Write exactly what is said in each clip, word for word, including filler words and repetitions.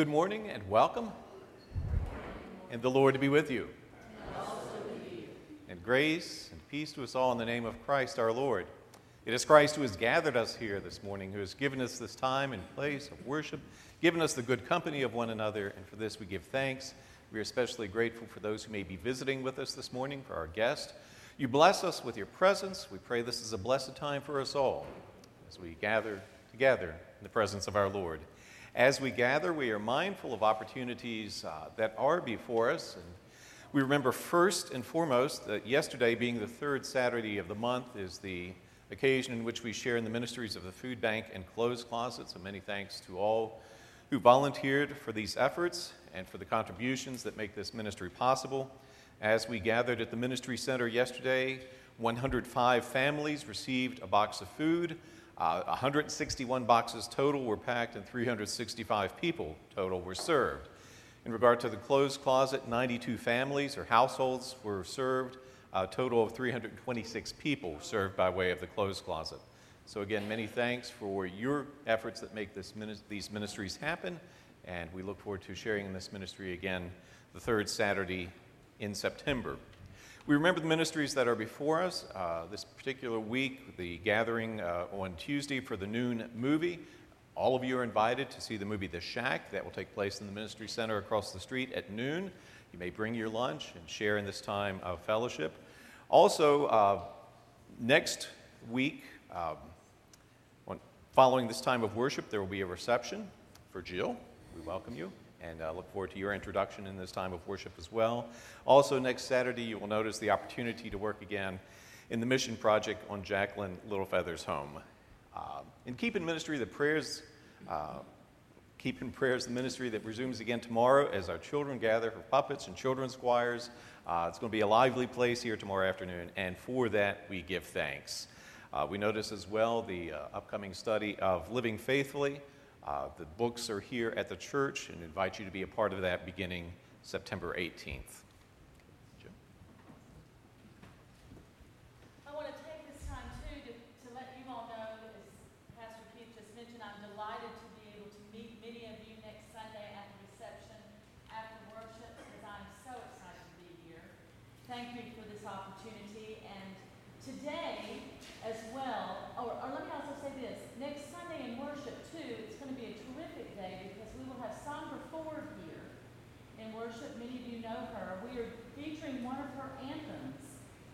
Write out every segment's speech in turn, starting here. Good morning and welcome. And the Lord be with you. And also with you. And grace and peace to us all in the name of Christ our Lord. It is Christ who has gathered us here this morning, who has given us this time and place of worship, given us the good company of one another, and for this we give thanks. We are especially grateful for those who may be visiting with us this morning, for our guest. You bless us with your presence. We pray this is a blessed time for us all as we gather together in the presence of our Lord. As we gather, we are mindful of opportunities uh, that are before us. And we remember first and foremost that yesterday, being the third Saturday of the month, is the occasion in which we share in the ministries of the food bank and clothes closet. So many thanks to all who volunteered for these efforts and for the contributions that make this ministry possible. As we gathered at the Ministry Center yesterday, one hundred five families received a box of food. Uh, one hundred sixty-one boxes total were packed, and three hundred sixty-five people total were served. In regard to the clothes closet, ninety-two families or households were served, a total of three hundred twenty-six people served by way of the clothes closet. So again, many thanks for your efforts that make this min- these ministries happen, and we look forward to sharing in this ministry again the third Saturday in September. We remember the ministries that are before us. Uh, this particular week, the gathering uh, on Tuesday for the noon movie. All of you are invited to see the movie The Shack. That will take place in the Ministry Center across the street at noon. You may bring your lunch and share in this time of fellowship. Also, uh, next week, um, following this time of worship, there will be a reception for Jill. We welcome you and uh, look forward to your introduction in this time of worship as well. Also, next Saturday, you will notice the opportunity to work again in the mission project on Jacqueline Littlefeather's home. Uh, and keep in ministry the prayers, uh, keep in prayers the ministry that resumes again tomorrow as our children gather for puppets and children's choirs. Uh, it's going to be a lively place here tomorrow afternoon, and for that we give thanks. Uh, we notice as well the uh, upcoming study of Living Faithfully. Uh, the books are here at the church and invite you to be a part of that beginning September eighteenth. Jim? I want to take this time, too, to, to let you all know, as Pastor Keith just mentioned, I'm delighted to be able to meet many of you next Sunday at the reception after worship, because I'm so excited to be here. Thank you for this opportunity. And today, as well, or, or let me also say this, next Sunday in worship, too, it's going to be a terrific day because we will have Sandra Ford here in worship. Many of you know her. We are featuring one of her anthems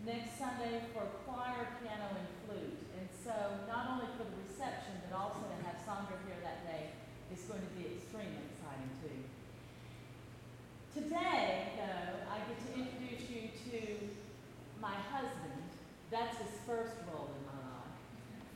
next Sunday for choir, piano, and flute. And so not only for the reception, but also to have Sandra here that day is going to be extremely exciting, too. Today, though, I get to introduce you to my husband. That's his first role in my life.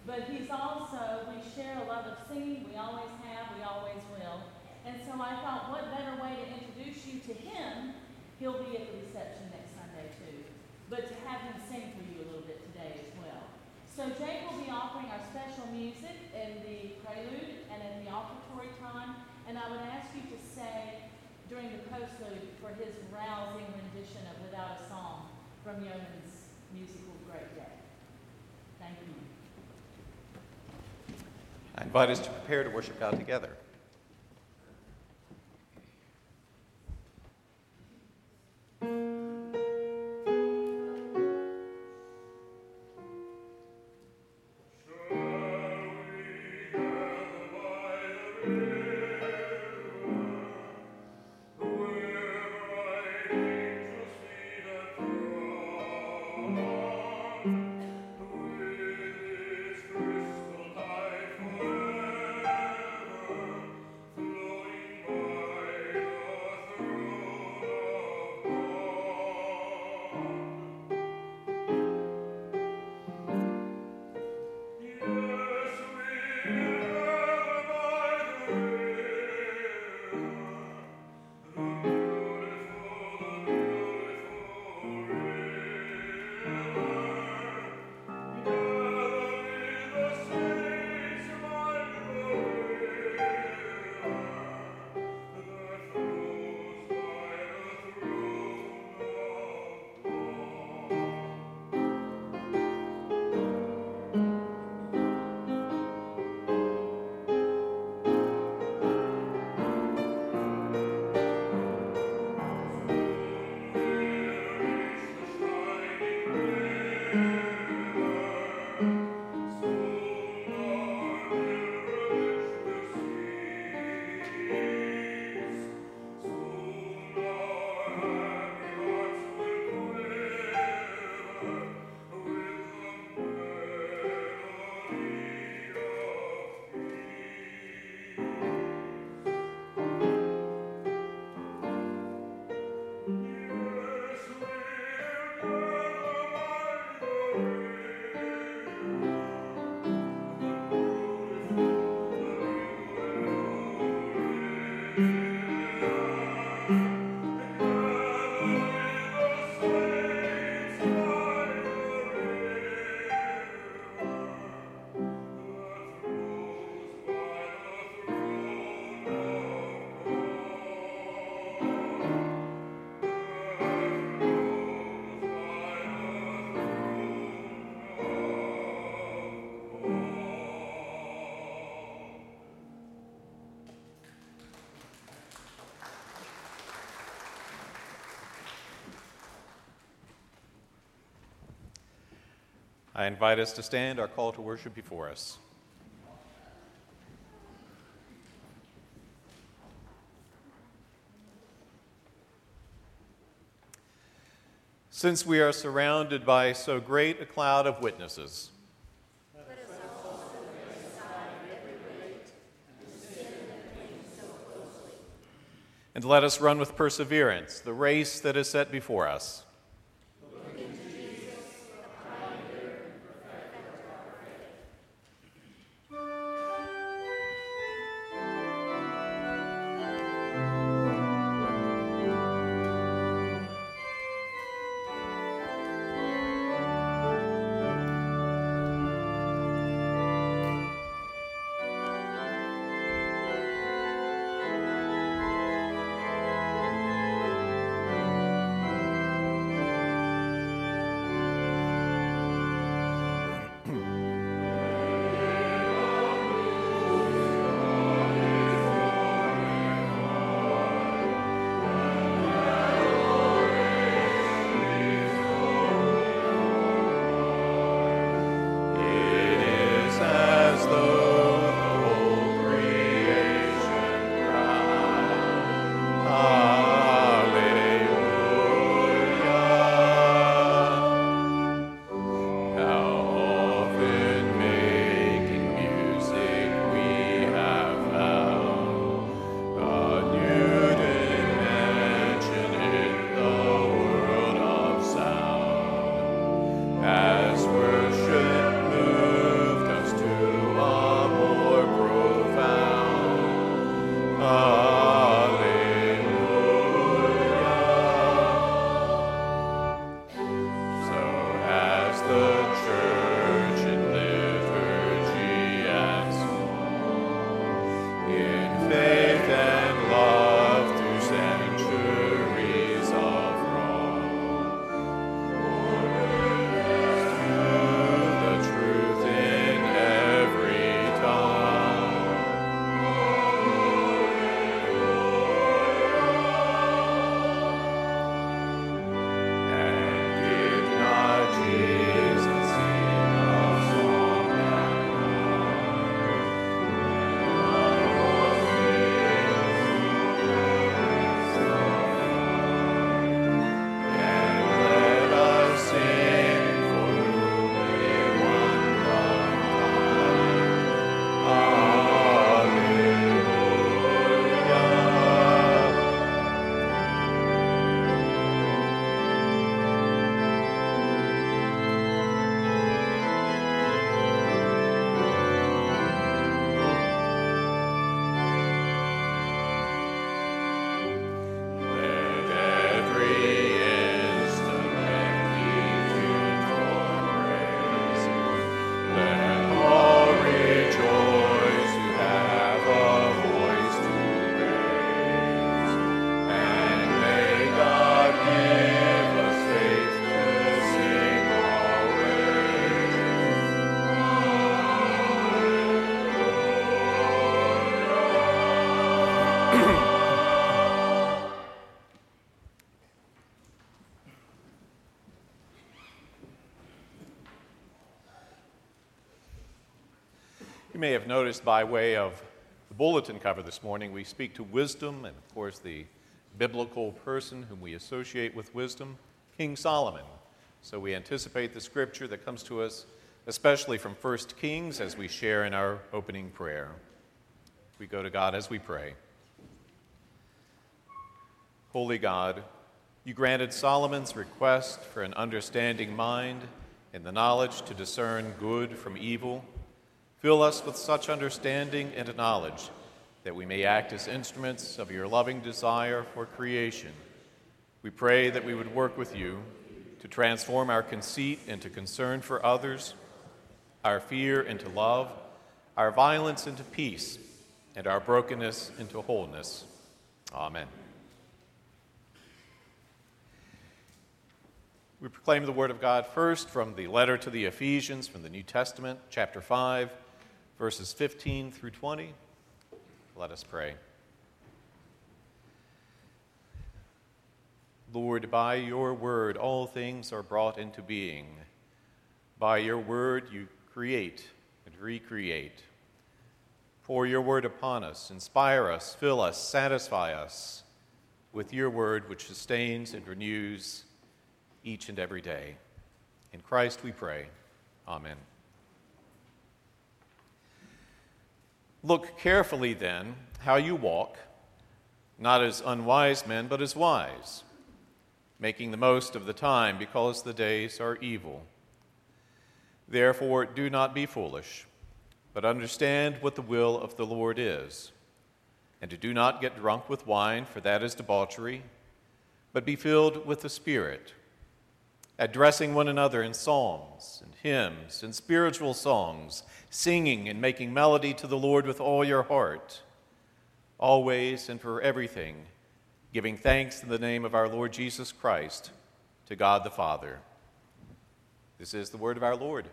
But he's also, we share a love of singing. We always have, we always will. And so I thought, what better way to introduce you to him? He'll be at the reception next Sunday, too. But to have him sing for you a little bit today as well. So Jake will be offering our special music in the prelude and in the offertory time. And I would ask you to say, during the postlude, for his rousing rendition of Without a Song from Youmans. Musical great day. Thank you. I invite us to prepare to worship God together. I invite us to stand, our call to worship before us. Since we are surrounded by so great a cloud of witnesses, let us also lay aside every weight and sin that clings so closely. And let us run with perseverance the race that is set before us. Looking to Jesus, the pioneer and perfecter of our faith. You may have noticed by way of the bulletin cover this morning, we speak to wisdom and, of course, the biblical person whom we associate with wisdom, King Solomon. So we anticipate the scripture that comes to us, especially from First Kings, as we share in our opening prayer. We go to God as we pray. Holy God, you granted Solomon's request for an understanding mind and the knowledge to discern good from evil. Fill us with such understanding and knowledge that we may act as instruments of your loving desire for creation. We pray that we would work with you to transform our conceit into concern for others, our fear into love, our violence into peace, and our brokenness into wholeness. Amen. We proclaim the word of God first from the letter to the Ephesians from the New Testament, chapter five. Verses fifteen through twenty. Let us pray. Lord, by your word all things are brought into being. By your word you create and recreate. Pour your word upon us, inspire us, fill us, satisfy us with your word which sustains and renews each and every day. In Christ we pray. Amen. Look carefully then how you walk, not as unwise men, but as wise, making the most of the time because the days are evil. Therefore, do not be foolish, but understand what the will of the Lord is. And do not get drunk with wine, for that is debauchery, but be filled with the Spirit, addressing one another in psalms and hymns and spiritual songs, singing and making melody to the Lord with all your heart, always and for everything, giving thanks in the name of our Lord Jesus Christ to God the Father. This is the word of our Lord.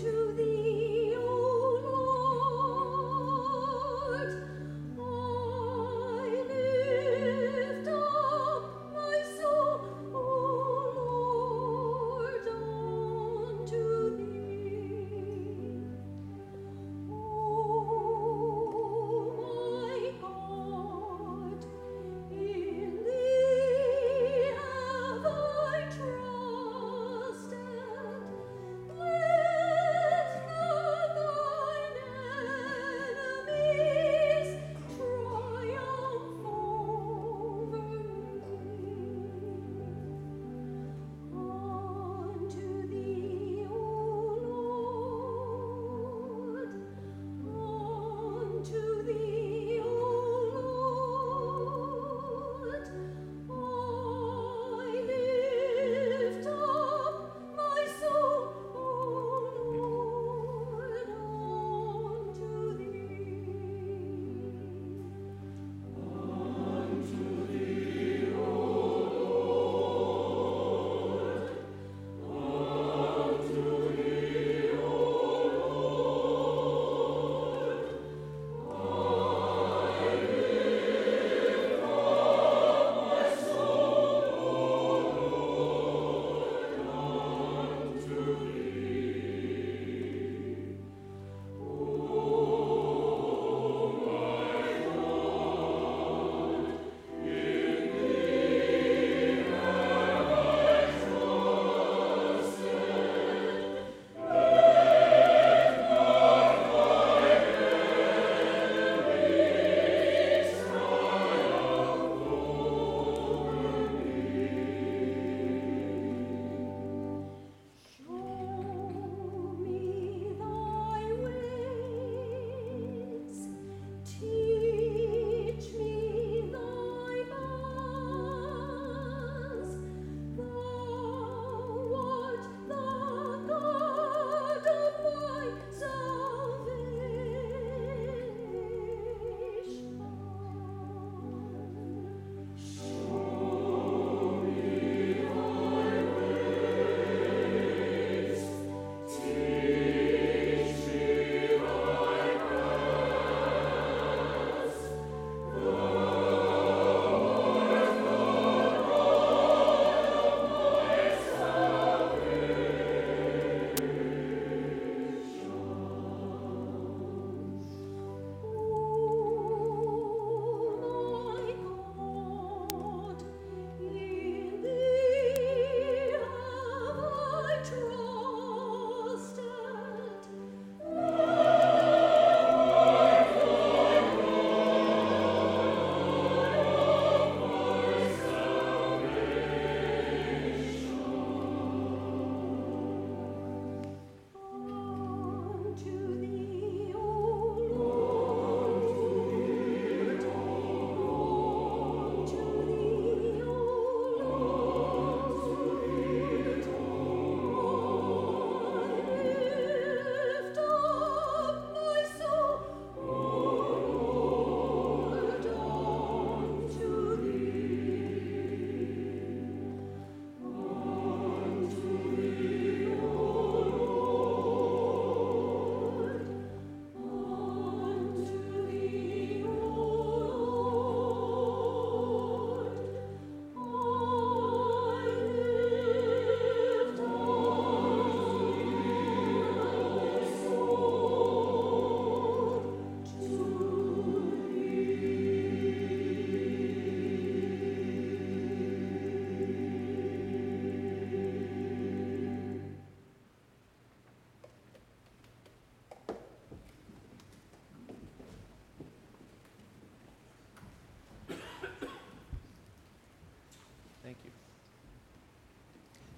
To the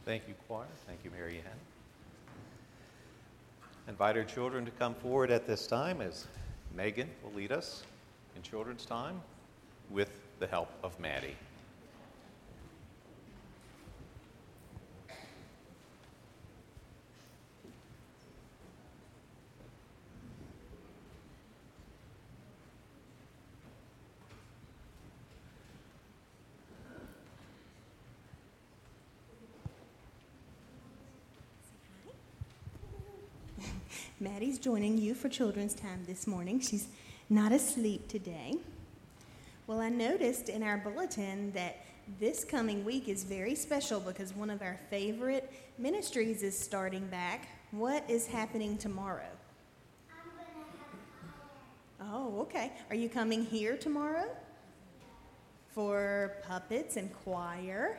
Thank you, choir. Thank you, Mary Ann. Invite our children to come forward at this time as Megan will lead us in children's time with the help of Maddie. Maddie's joining you for children's time this morning. She's not asleep today. Well, I noticed in our bulletin that this coming week is very special because one of our favorite ministries is starting back. What is happening tomorrow? I'm going to have a choir. Oh, okay. Are you coming here tomorrow for puppets and choir?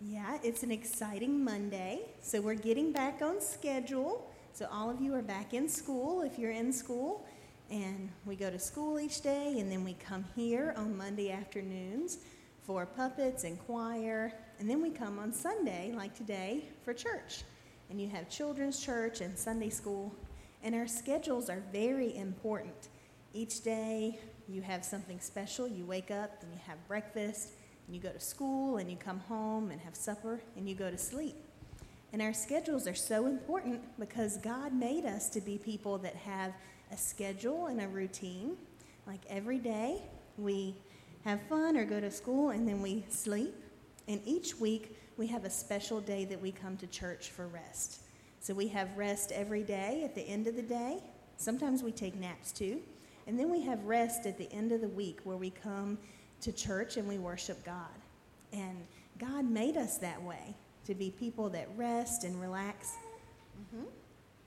Yeah, it's an exciting Monday, so we're getting back on schedule. So all of you are back in school, if you're in school, and we go to school each day, and then we come here on Monday afternoons for puppets and choir, and then we come on Sunday, like today, for church. And you have children's church and Sunday school, and our schedules are very important. Each day, you have something special. You wake up, and you have breakfast, and you go to school, and you come home and have supper, and you go to sleep. And our schedules are so important because God made us to be people that have a schedule and a routine. Like every day, we have fun or go to school, and then we sleep. And each week, we have a special day that we come to church for rest. So we have rest every day at the end of the day. Sometimes we take naps, too. And then we have rest at the end of the week where we come to church and we worship God. And God made us that way, to be people that rest and relax.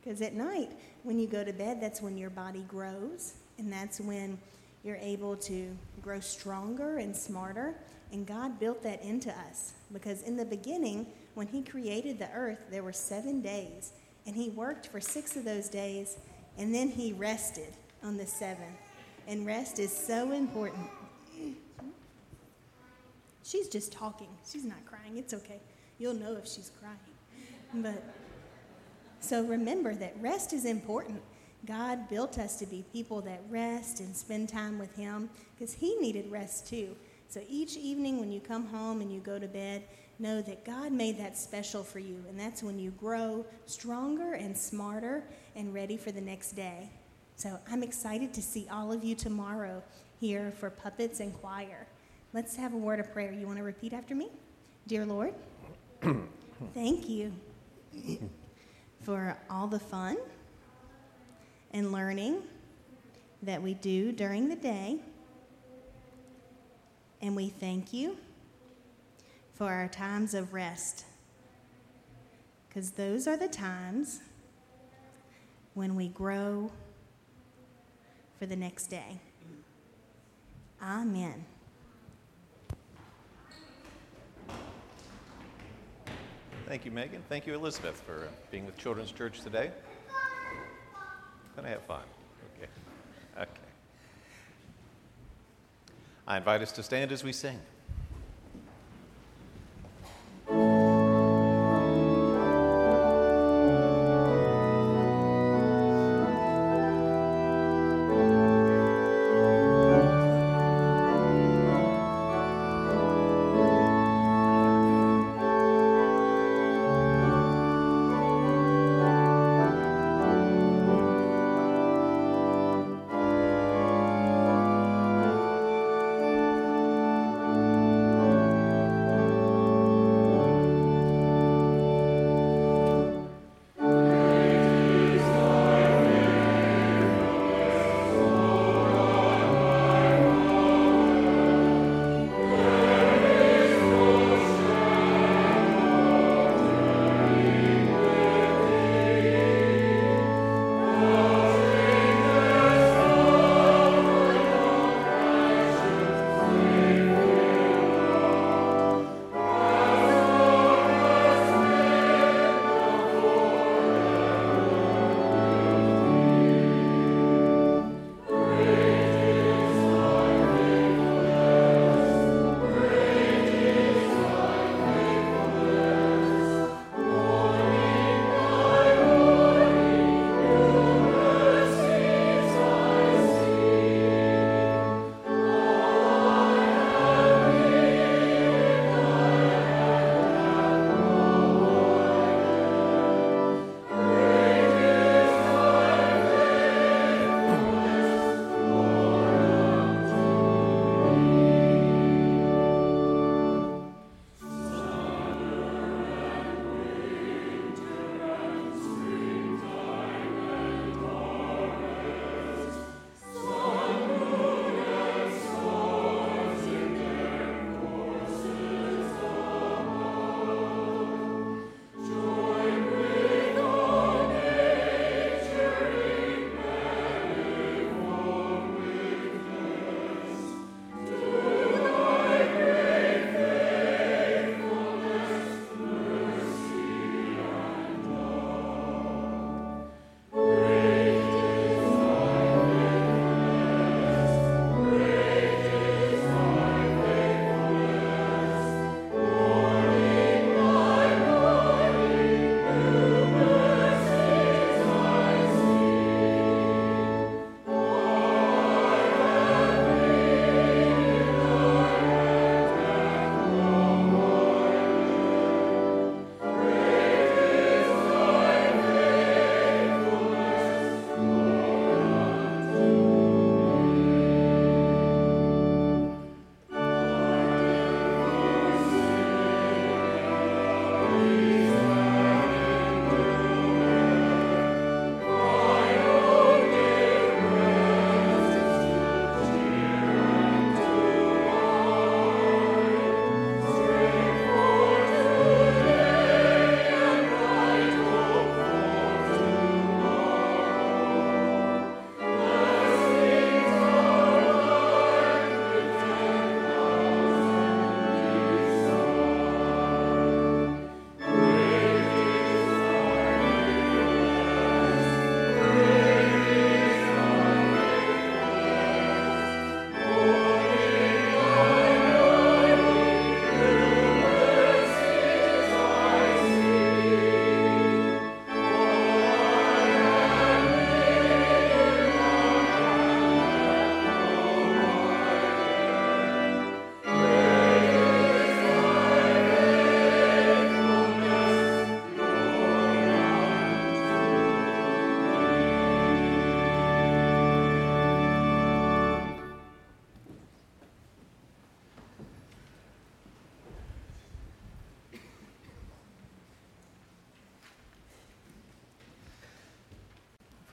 Because mm-hmm. at night, when you go to bed, that's when your body grows, and that's when you're able to grow stronger and smarter. And God built that into us, because in the beginning, when he created the earth, there were seven days, and he worked for six of those days, and then he rested on the seventh. And rest is so important. She's just talking. She's not crying. It's okay. You'll know if she's crying. But so remember that rest is important. God built us to be people that rest and spend time with him because he needed rest too. So each evening when you come home and you go to bed, know that God made that special for you. And that's when you grow stronger and smarter and ready for the next day. So I'm excited to see all of you tomorrow here for puppets and choir. Let's have a word of prayer. You want to repeat after me? Dear Lord, thank you for all the fun and learning that we do during the day. And we thank you for our times of rest, because those are the times when we grow for the next day. Amen. Thank you, Megan. Thank you, Elizabeth, for being with Children's Church today. I'm going to have fun. Okay. Okay. I invite us to stand as we sing.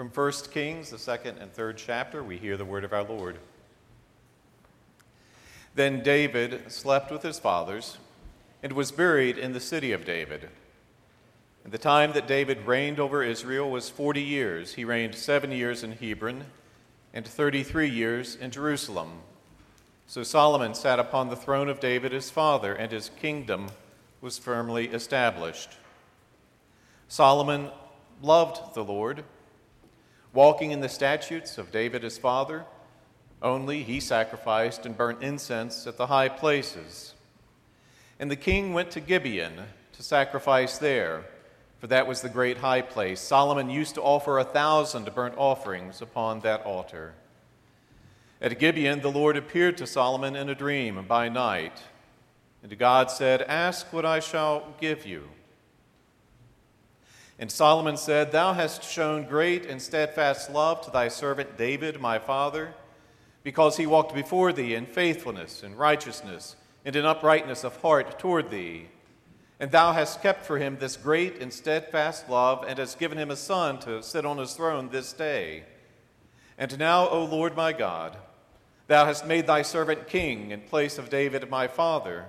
From First Kings, the second and third chapter, we hear the word of our Lord. Then David slept with his fathers and was buried in the city of David. And the time that David reigned over Israel was forty years. He reigned seven years in Hebron and thirty-three years in Jerusalem. So Solomon sat upon the throne of David his father, and his kingdom was firmly established. Solomon loved the Lord, walking in the statutes of David his father. Only he sacrificed and burnt incense at the high places. And the king went to Gibeon to sacrifice there, for that was the great high place. Solomon used to offer a thousand burnt offerings upon that altar. At Gibeon, the Lord appeared to Solomon in a dream by night, and God said, "Ask what I shall give you." And Solomon said, "Thou hast shown great and steadfast love to thy servant David, my father, because he walked before thee in faithfulness and righteousness and in uprightness of heart toward thee. And thou hast kept for him this great and steadfast love, and hast given him a son to sit on his throne this day. And now, O Lord my God, thou hast made thy servant king in place of David my father.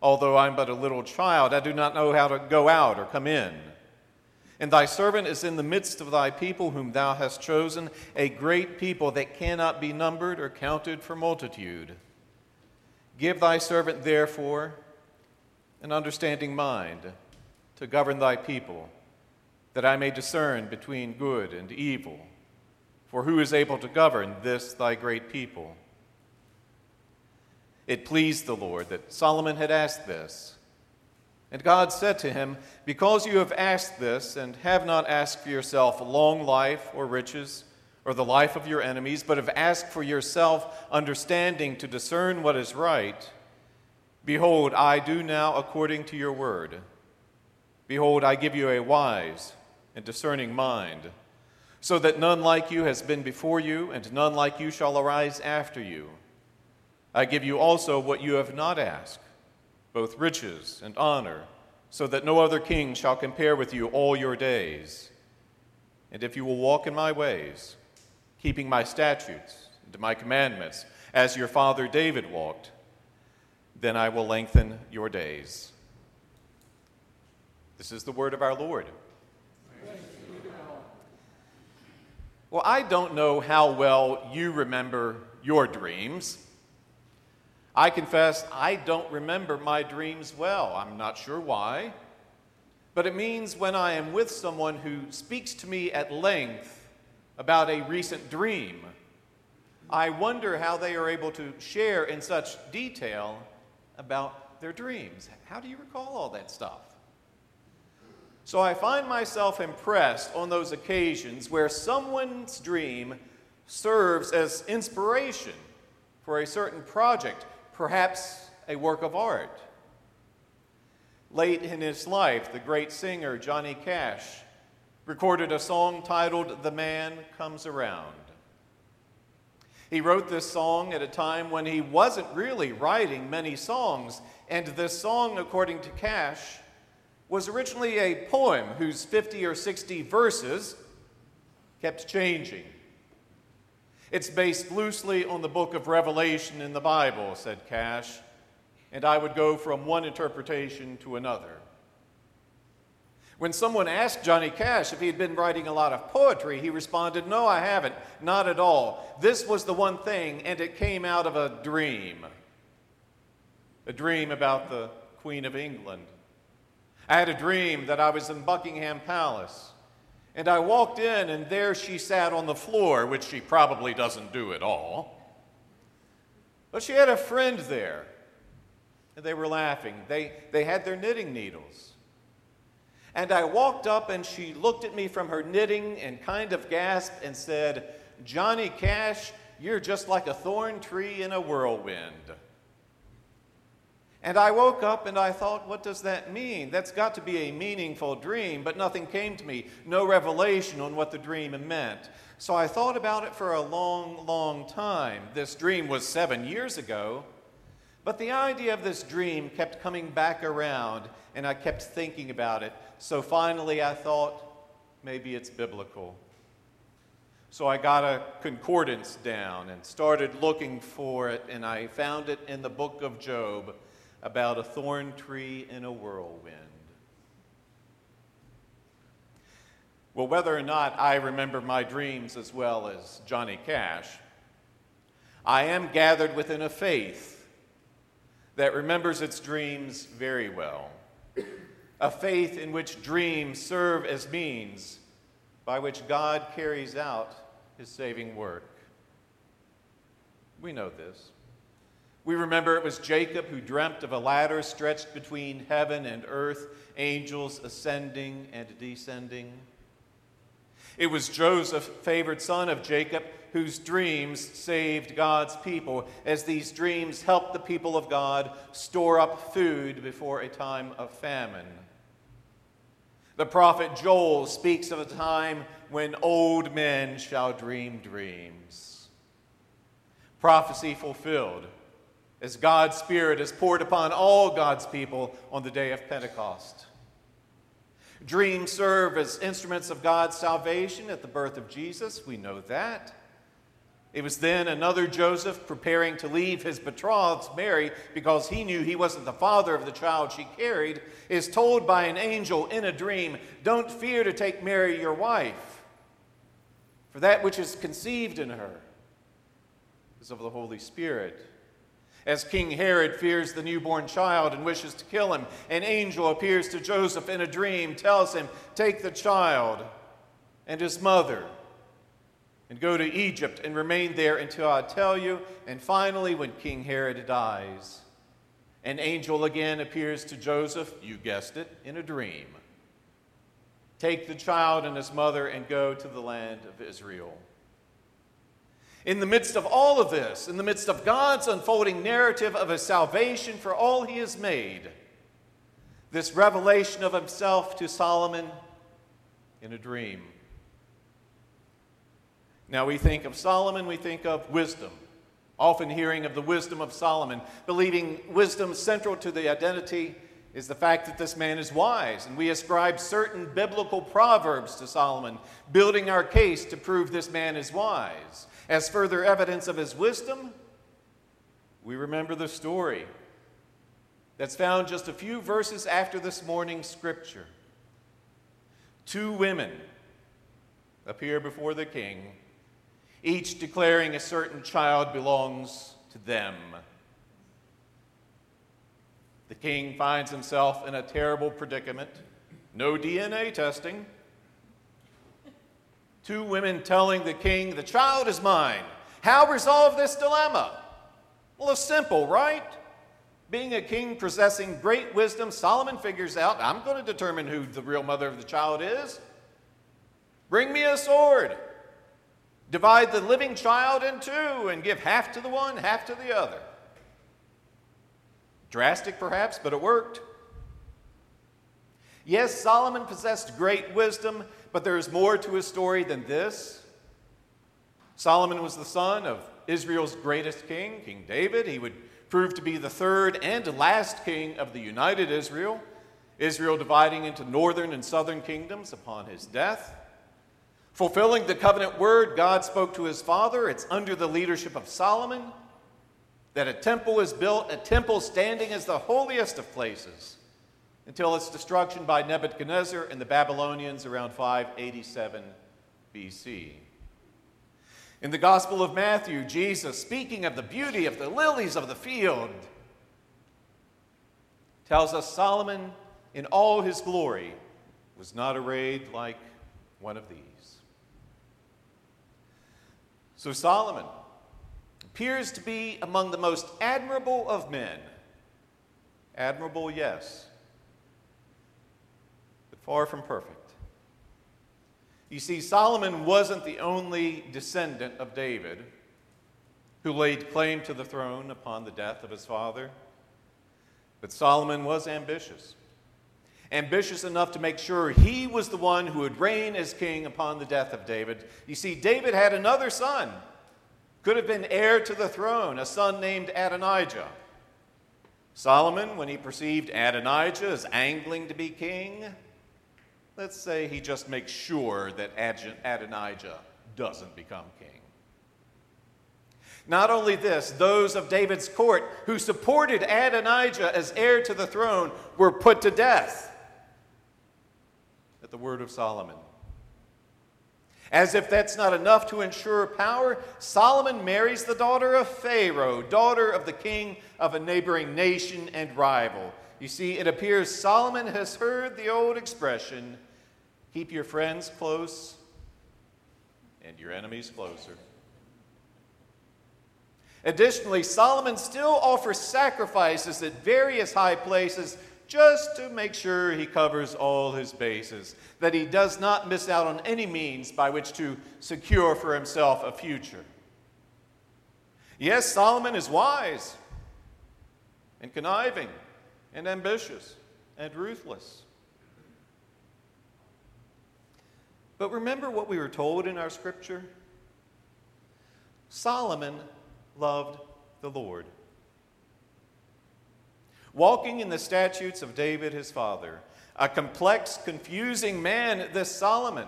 Although I am but a little child, I do not know how to go out or come in. And thy servant is in the midst of thy people, whom thou hast chosen, a great people that cannot be numbered or counted for multitude. Give thy servant, therefore, an understanding mind to govern thy people, that I may discern between good and evil. For who is able to govern this thy great people?" It pleased the Lord that Solomon had asked this. And God said to him, "Because you have asked this, and have not asked for yourself long life or riches or the life of your enemies, but have asked for yourself understanding to discern what is right, behold, I do now according to your word. Behold, I give you a wise and discerning mind, so that none like you has been before you, and none like you shall arise after you. I give you also what you have not asked, both riches and honor, so that no other king shall compare with you all your days. And if you will walk in my ways, keeping my statutes and my commandments, as your father David walked, then I will lengthen your days." This is the word of our Lord. Well, I don't know how well you remember your dreams. I confess I don't remember my dreams well. I'm not sure why. But it means when I am with someone who speaks to me at length about a recent dream, I wonder how they are able to share in such detail about their dreams. How do you recall all that stuff? So I find myself impressed on those occasions where someone's dream serves as inspiration for a certain project, perhaps a work of art. Late in his life, the great singer Johnny Cash recorded a song titled "The Man Comes Around." He wrote this song at a time when he wasn't really writing many songs, and this song, according to Cash, was originally a poem whose fifty or sixty verses kept changing. "It's based loosely on the book of Revelation in the Bible," said Cash, "and I would go from one interpretation to another." When someone asked Johnny Cash if he had been writing a lot of poetry, he responded, "No, I haven't, not at all. This was the one thing, and it came out of a dream. A dream about the Queen of England. I had a dream that I was in Buckingham Palace, and I walked in, and there she sat on the floor," which she probably doesn't do at all. "But she had a friend there, and they were laughing. They, they had their knitting needles. And I walked up, and she looked at me from her knitting and kind of gasped and said, 'Johnny Cash, you're just like a thorn tree in a whirlwind.' And I woke up and I thought, what does that mean? That's got to be a meaningful dream, but nothing came to me, no revelation on what the dream meant. So I thought about it for a long, long time. This dream was seven years ago, but the idea of this dream kept coming back around, and I kept thinking about it. So finally I thought, maybe it's biblical. So I got a concordance down and started looking for it, and I found it in the book of Job about a thorn tree in a whirlwind. Well, whether or not I remember my dreams as well as Johnny Cash, I am gathered within a faith that remembers its dreams very well, a faith in which dreams serve as means by which God carries out his saving work. We know this. We remember it was Jacob who dreamt of a ladder stretched between heaven and earth, angels ascending and descending. It was Joseph, favored son of Jacob, whose dreams saved God's people, as these dreams helped the people of God store up food before a time of famine. The prophet Joel speaks of a time when old men shall dream dreams. Prophecy fulfilled, as God's Spirit is poured upon all God's people on the day of Pentecost. Dreams serve as instruments of God's salvation at the birth of Jesus. We know that. It was then another Joseph preparing to leave his betrothed Mary because he knew he wasn't the father of the child she carried, is told by an angel in a dream, "Don't fear to take Mary your wife, for that which is conceived in her is of the Holy Spirit." As King Herod fears the newborn child and wishes to kill him, an angel appears to Joseph in a dream, tells him, "Take the child and his mother and go to Egypt and remain there until I tell you." And finally, when King Herod dies, an angel again appears to Joseph, you guessed it, in a dream. "Take the child and his mother and go to the land of Israel." In the midst of all of this, in the midst of God's unfolding narrative of his salvation for all he has made, this revelation of himself to Solomon in a dream. Now we think of Solomon, we think of wisdom, often hearing of the wisdom of Solomon, believing wisdom central to the identity is the fact that this man is wise, and we ascribe certain biblical proverbs to Solomon, building our case to prove this man is wise. As further evidence of his wisdom, we remember the story that's found just a few verses after this morning's scripture. Two women appear before the king, each declaring a certain child belongs to them. The king finds himself in a terrible predicament. No D N A testing. Two women telling the king, "The child is mine." How resolve this dilemma? Well, it's simple, right? Being a king possessing great wisdom, Solomon figures out, I'm going to determine who the real mother of the child is. Bring me a sword. Divide the living child in two and give half to the one, half to the other. Drastic, perhaps, but it worked. Yes, Solomon possessed great wisdom, but there is more to his story than this. Solomon was the son of Israel's greatest king, King David. He would prove to be the third and last king of the united Israel, Israel dividing into northern and southern kingdoms upon his death. Fulfilling the covenant word God spoke to his father, it's under the leadership of Solomon that a temple is built, a temple standing as the holiest of places, until its destruction by Nebuchadnezzar and the Babylonians around five eighty-seven B C. In the Gospel of Matthew, Jesus, speaking of the beauty of the lilies of the field, tells us Solomon, in all his glory, was not arrayed like one of these. So Solomon appears to be among the most admirable of men. Admirable, yes. Far from perfect. You see, Solomon wasn't the only descendant of David who laid claim to the throne upon the death of his father, but Solomon was ambitious. Ambitious enough to make sure he was the one who would reign as king upon the death of David. You see, David had another son, could have been heir to the throne, a son named Adonijah. Solomon, when he perceived Adonijah as angling to be king, let's say he just makes sure that Adonijah doesn't become king. Not only this, those of David's court who supported Adonijah as heir to the throne were put to death at the word of Solomon. As if that's not enough to ensure power, Solomon marries the daughter of Pharaoh, daughter of the king of a neighboring nation and rival. You see, it appears Solomon has heard the old expression, keep your friends close and your enemies closer. Additionally, Solomon still offers sacrifices at various high places just to make sure he covers all his bases, that he does not miss out on any means by which to secure for himself a future. Yes, Solomon is wise and conniving and ambitious and ruthless. But remember what we were told in our scripture? Solomon loved the Lord, walking in the statutes of David his father, a complex, confusing man, this Solomon,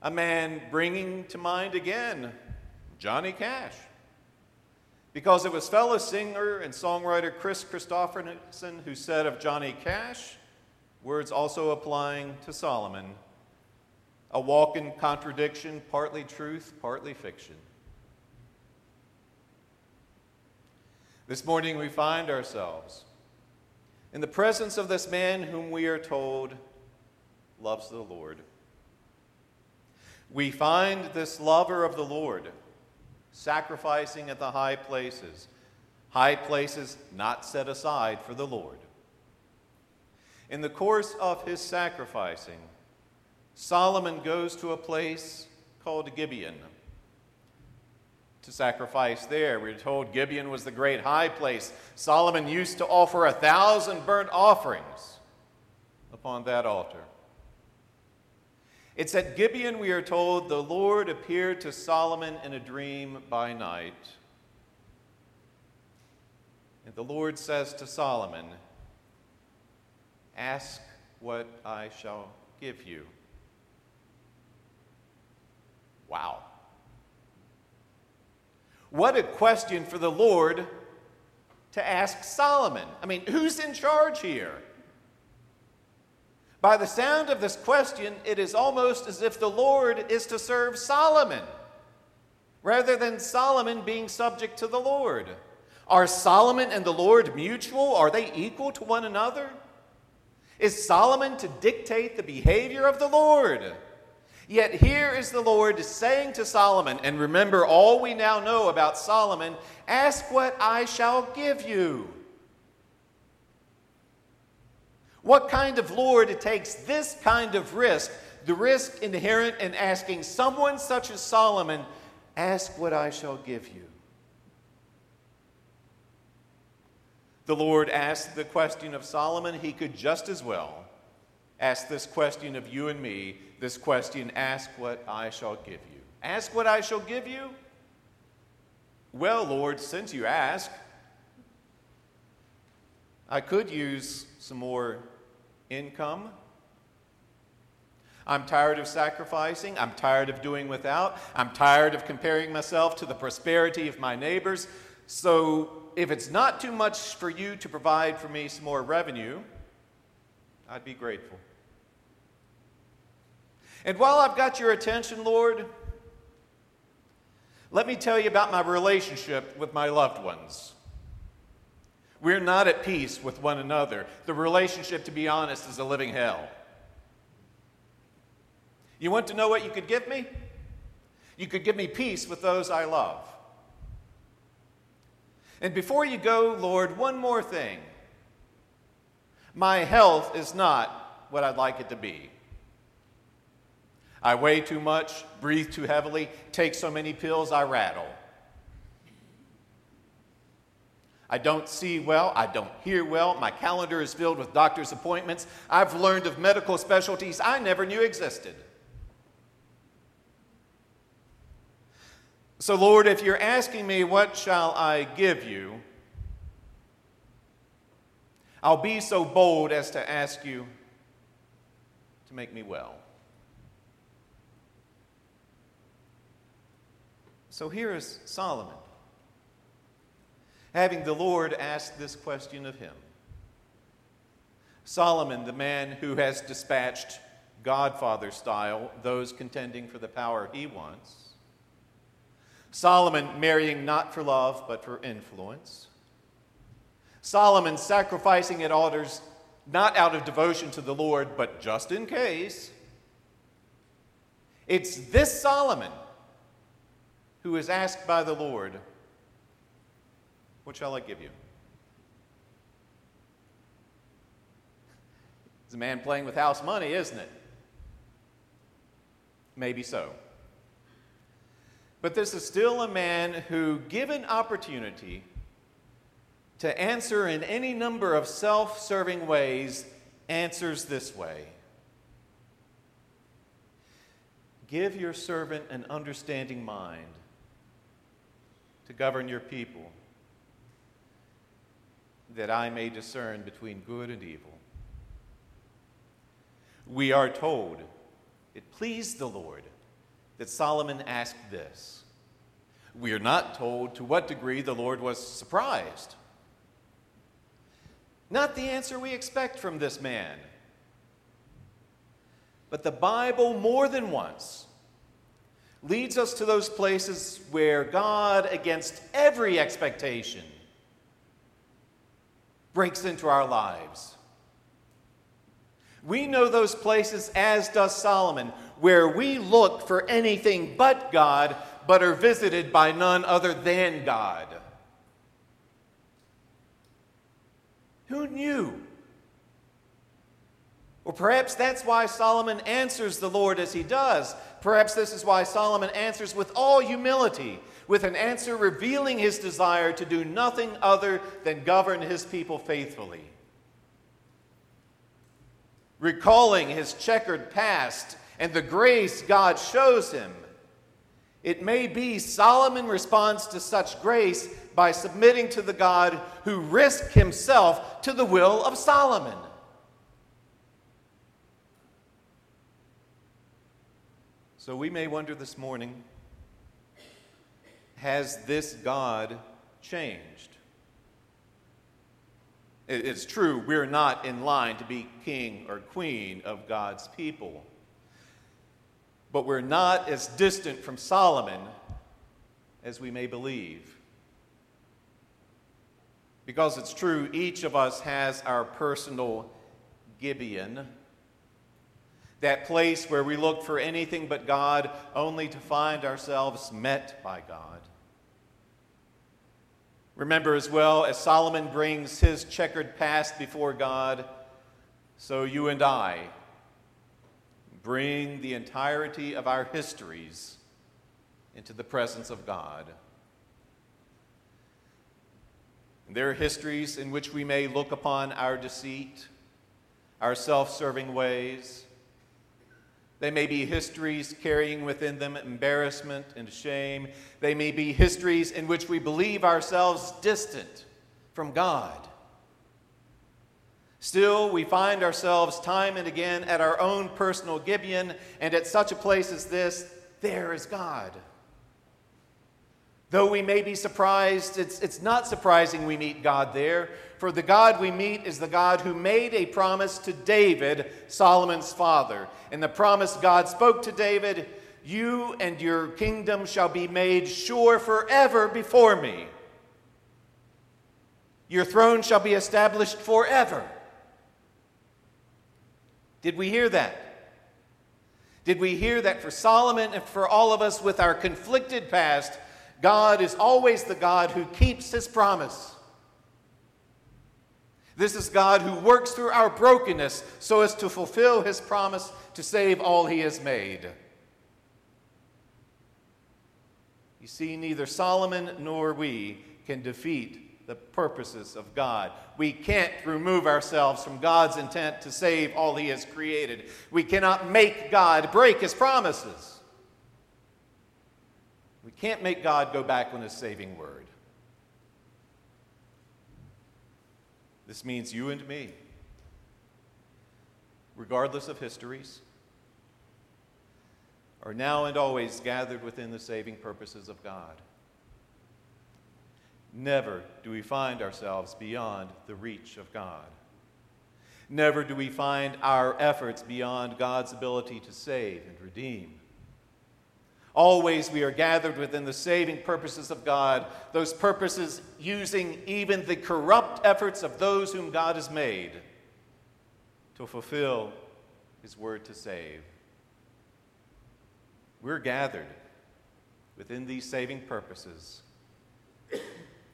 a man bringing to mind again Johnny Cash, because it was fellow singer and songwriter Chris Kristofferson who said of Johnny Cash, words also applying to Solomon, a walk in contradiction, partly truth, partly fiction. This morning we find ourselves in the presence of this man whom we are told loves the Lord. We find this lover of the Lord sacrificing at the high places, high places not set aside for the Lord. In the course of his sacrificing, Solomon goes to a place called Gibeon to sacrifice there. We're told Gibeon was the great high place. Solomon used to offer a thousand burnt offerings upon that altar. It's at Gibeon, we are told, the Lord appeared to Solomon in a dream by night. And the Lord says to Solomon, ask what I shall give you. Wow. What a question for the Lord to ask Solomon. I mean, who's in charge here? By the sound of this question, it is almost as if the Lord is to serve Solomon, rather than Solomon being subject to the Lord. Are Solomon and the Lord mutual? Are they equal to one another? Is Solomon to dictate the behavior of the Lord? Yet here is the Lord saying to Solomon, and remember all we now know about Solomon, ask what I shall give you. What kind of Lord takes this kind of risk, the risk inherent in asking someone such as Solomon, ask what I shall give you? The Lord asked the question of Solomon, he could just as well ask this question of you and me, this question, ask what I shall give you. Ask what I shall give you? Well, Lord, since you ask, I could use some more income. I'm tired of sacrificing. I'm tired of doing without. I'm tired of comparing myself to the prosperity of my neighbors. So if it's not too much for you to provide for me some more revenue, I'd be grateful. And while I've got your attention, Lord, let me tell you about my relationship with my loved ones. We're not at peace with one another. The relationship, to be honest, is a living hell. You want to know what you could give me? You could give me peace with those I love. And before you go, Lord, one more thing. My health is not what I'd like it to be. I weigh too much, breathe too heavily, take so many pills, I rattle. I don't see well, I don't hear well, my calendar is filled with doctor's appointments, I've learned of medical specialties I never knew existed. So Lord, if you're asking me, what shall I give you? I'll be so bold as to ask you to make me well. So here is Solomon, having the Lord ask this question of him. Solomon, the man who has dispatched Godfather style those contending for the power he wants. Solomon marrying not for love but for influence. Solomon sacrificing at altars not out of devotion to the Lord but just in case. It's this Solomon who is asked by the Lord, "What shall I give you?" It's a man playing with house money, isn't it? Maybe so. But this is still a man who, given opportunity to answer in any number of self-serving ways, answers this way. Give your servant an understanding mind to govern your people, that I may discern between good and evil. We are told it pleased the Lord that Solomon asked this. We are not told to what degree the Lord was surprised. Not the answer we expect from this man. But the Bible more than once leads us to those places where God, against every expectation, breaks into our lives. We know those places, as does Solomon, where we look for anything but God, but are visited by none other than God. Who knew? Or perhaps that's why Solomon answers the Lord as he does. Perhaps this is why Solomon answers with all humility, with an answer revealing his desire to do nothing other than govern his people faithfully. Recalling his checkered past and the grace God shows him, it may be Solomon responds to such grace by submitting to the God who risked himself to the will of Solomon. So we may wonder this morning, has this God changed? It's true, we're not in line to be king or queen of God's people. But we're not as distant from Solomon as we may believe. Because it's true, each of us has our personal Gibeon, that place where we look for anything but God, only to find ourselves met by God. Remember as well, as Solomon brings his checkered past before God, so you and I bring the entirety of our histories into the presence of God. And there are histories in which we may look upon our deceit, our self-serving ways. They may be histories carrying within them embarrassment and shame. They may be histories in which we believe ourselves distant from God. Still, we find ourselves time and again at our own personal Gibeon, and at such a place as this, there is God. Though we may be surprised, it's, it's not surprising we meet God there, for the God we meet is the God who made a promise to David, Solomon's father. And the promise God spoke to David, "You and your kingdom shall be made sure forever before me. Your throne shall be established forever." Did we hear that? Did we hear that for Solomon and for all of us with our conflicted past, God is always the God who keeps his promise. This is God who works through our brokenness so as to fulfill his promise to save all he has made. You see, neither Solomon nor we can defeat the purposes of God. We can't remove ourselves from God's intent to save all he has created. We cannot make God break his promises. We can't make God go back on his saving word. This means you and me, regardless of histories, are now and always gathered within the saving purposes of God. Never do we find ourselves beyond the reach of God. Never do we find our efforts beyond God's ability to save and redeem. Always we are gathered within the saving purposes of God, those purposes using even the corrupt efforts of those whom God has made to fulfill his word to save. We're gathered within these saving purposes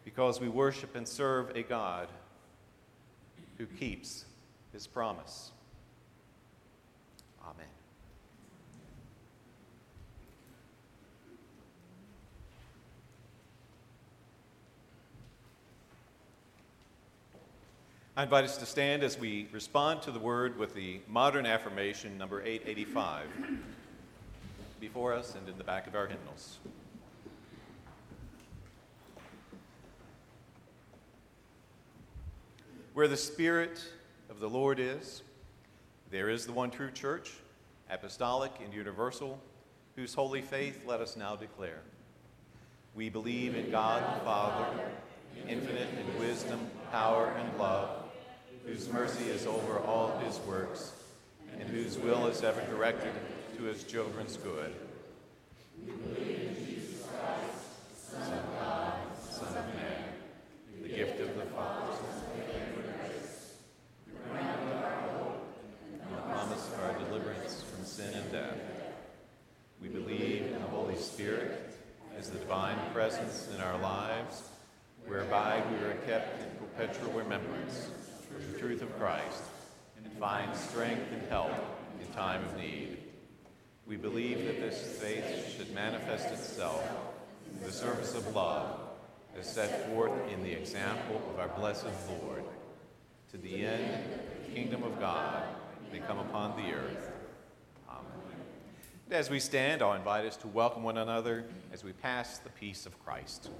because we worship and serve a God who keeps his promise. Amen. I invite us to stand as we respond to the word with the modern affirmation, number eight eighty-five, before us and in the back of our hymnals. Where the Spirit of the Lord is, there is the one true church, apostolic and universal, whose holy faith let us now declare. We believe in God the Father, infinite in wisdom, power, and love, whose mercy is over all his works, and whose will is ever directed to his children's good. We believe in Jesus Christ, the Son of God, the Son of Man, the gift of the Father, and grace, the ground of our hope, and the promise of our deliverance from sin and death. We believe in the Holy Spirit as the divine presence in our lives, whereby we are kept in perpetual remembrance through the truth of Christ, and find strength and help in time of need. We believe that this faith should manifest itself in the service of love as set forth in the example of our blessed Lord, to the end the kingdom of God may come upon the earth. Amen. And as we stand, I'll invite us to welcome one another as we pass the peace of Christ.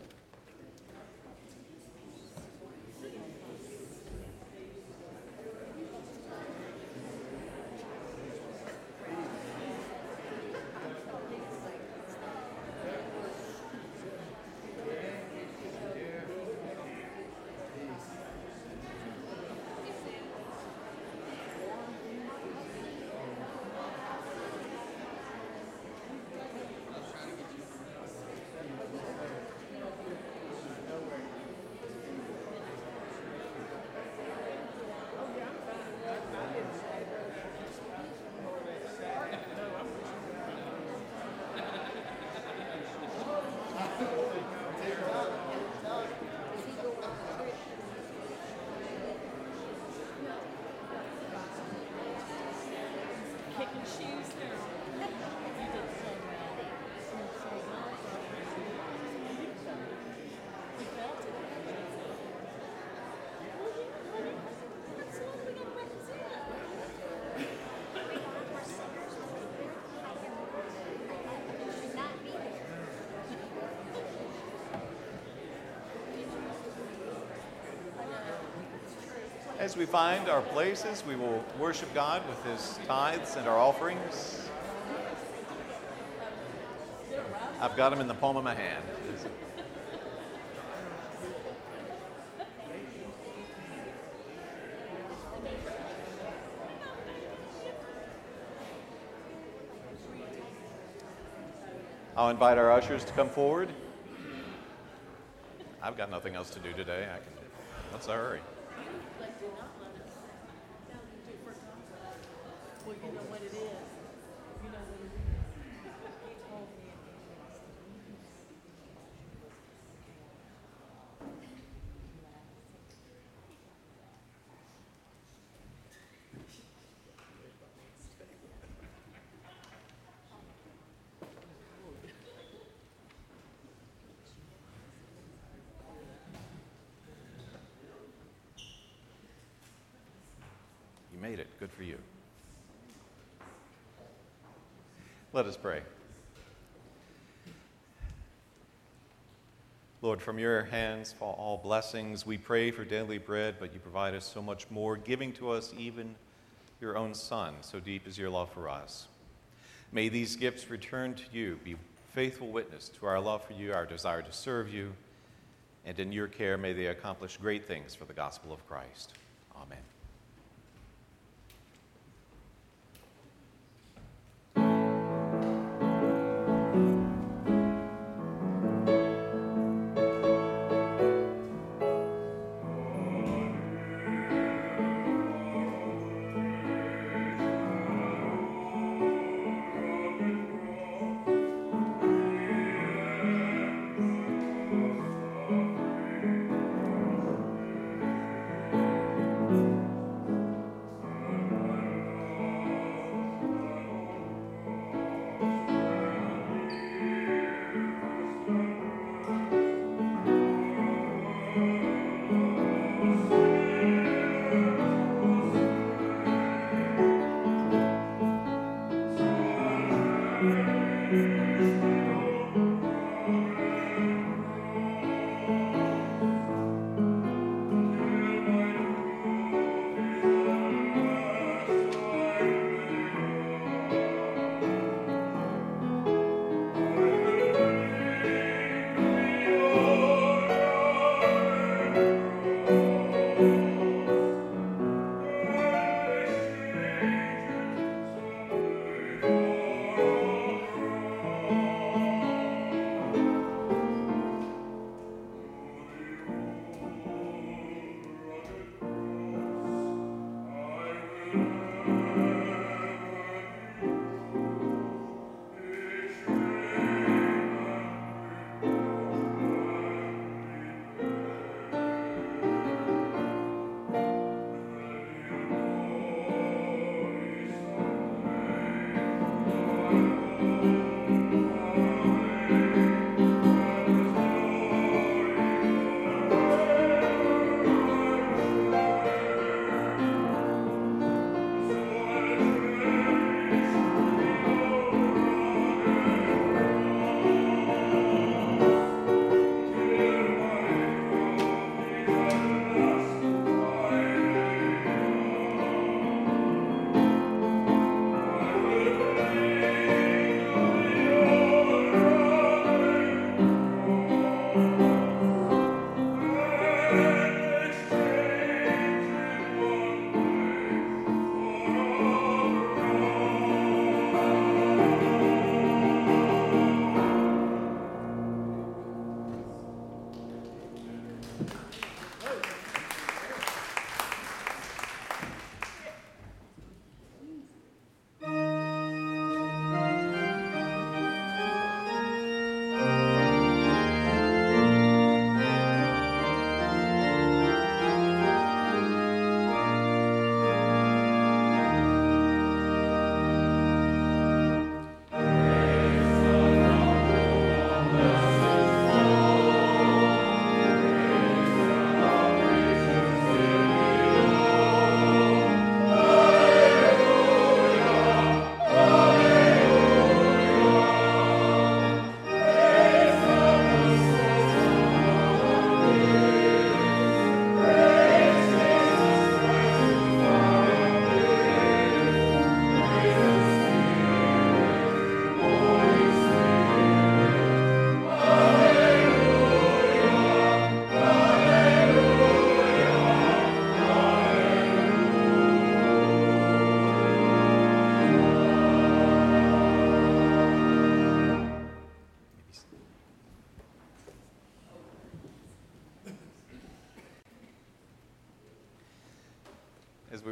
As we find our places, we will worship God with his tithes and our offerings. I've got them in the palm of my hand. I'll invite our ushers to come forward. I've got nothing else to do today. I can. What's our hurry? Well, you know what it is. You know what it is. You made it. Good for you. Let us pray. Lord, from your hands fall all blessings. We pray for daily bread, but you provide us so much more, giving to us even your own Son. So deep is your love for us. May these gifts returned to you be faithful witness to our love for you, our desire to serve you, and in your care may they accomplish great things for the gospel of Christ. Amen.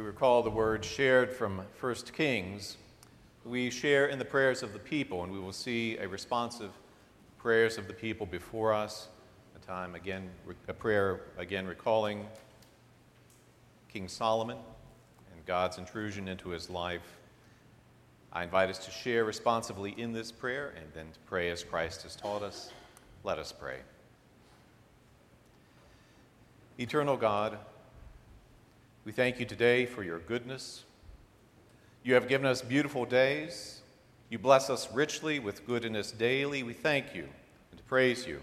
Recall the word shared from First Kings. We share in the prayers of the people, and we will see a responsive prayers of the people before us. A time again, a prayer again recalling King Solomon and God's intrusion into his life. I invite us to share responsively in this prayer and then to pray as Christ has taught us. Let us pray. Eternal God, we thank you today for your goodness. You have given us beautiful days. You bless us richly with good in us daily. We thank you and praise you.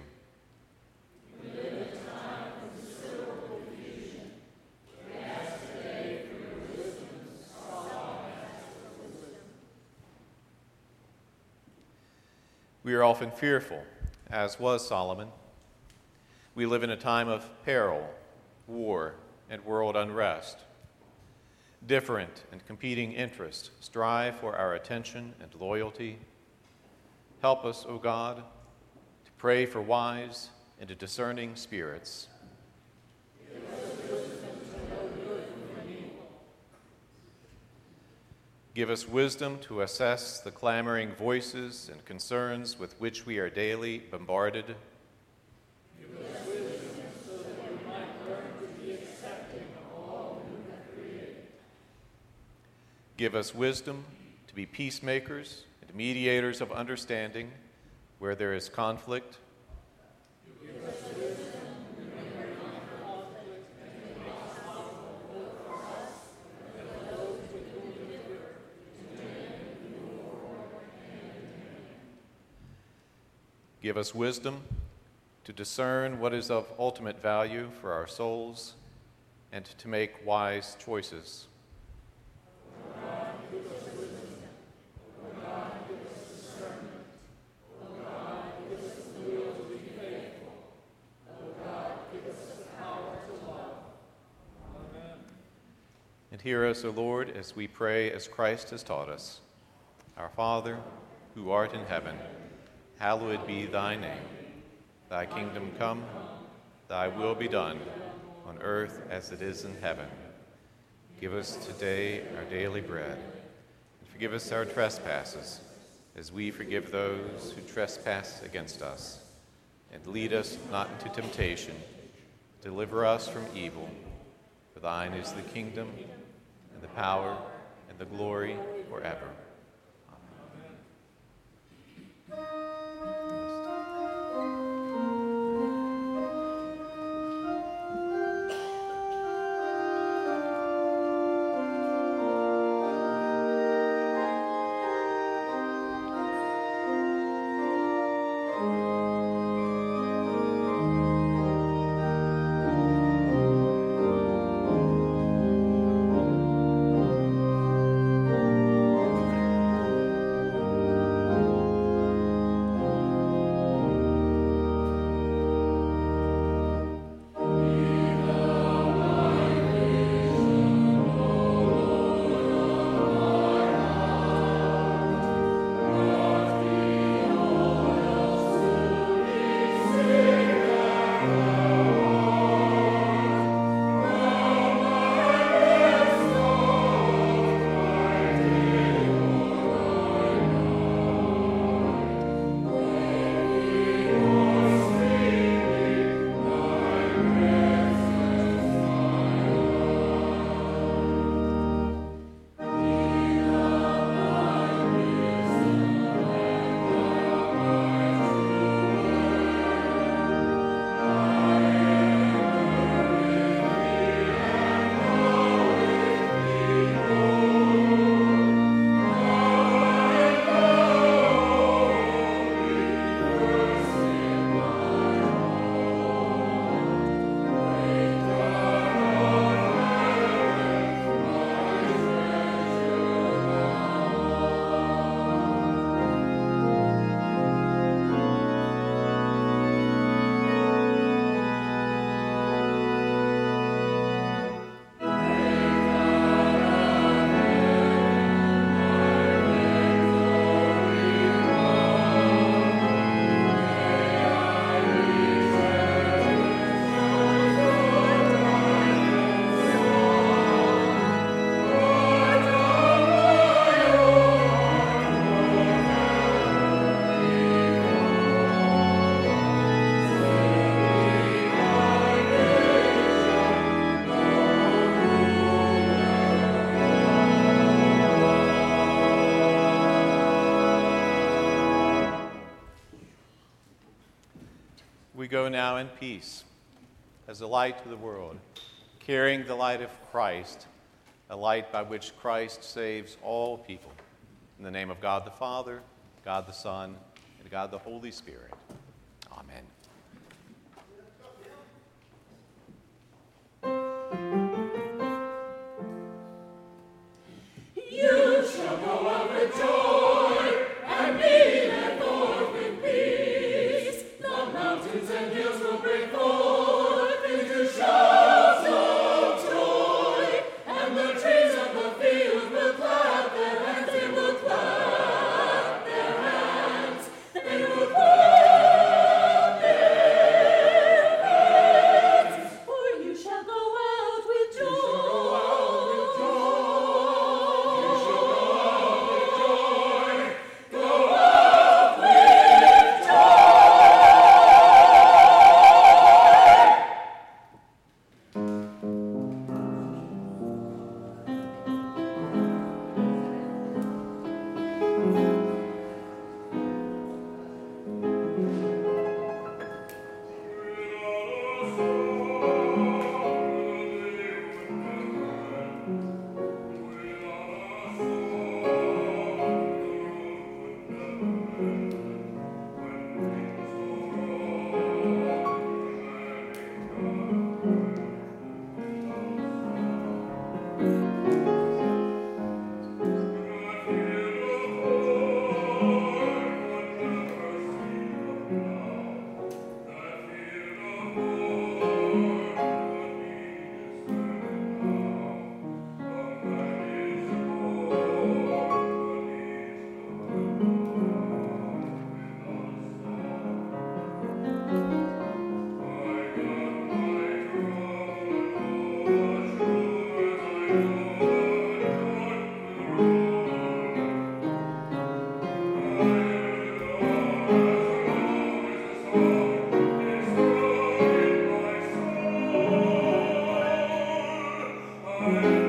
We live in a time of considerable confusion. We ask today for your wisdom, sovereign master of wisdom. We are often fearful, as was Solomon. We live in a time of peril, war, and world unrest. Different and competing interests strive for our attention and loyalty. Help us, O God, to pray for wise and to discerning spirits. Give us wisdom to assess the clamoring voices and concerns with which we are daily bombarded. Give us wisdom so that we might learn to be accepting of all who have created. Give us wisdom to be peacemakers and mediators of understanding where there is conflict. Give us wisdom to bring on conflict and make it possible both for us and for those who do deliver. Give us wisdom to discern what is of ultimate value for our souls and to make wise choices. O God, give us wisdom. O God, give us discernment. O God, give us the will to be faithful. O God, give us the power to love. Amen. And hear us, O Lord, as we pray as Christ has taught us. Our Father, who art in heaven, hallowed be thy name. Thy kingdom come, thy will be done, on earth as it is in heaven. Give us today our daily bread, and forgive us our trespasses, as we forgive those who trespass against us. And lead us not into temptation, deliver us from evil. For thine is the kingdom, and the power, and the glory forever. Go now in peace, as a light to the world, carrying the light of Christ, a light by which Christ saves all people. In the name of God the Father, God the Son, and God the Holy Spirit. Amen. You shall go out with joy and be led forth with peace. Amen.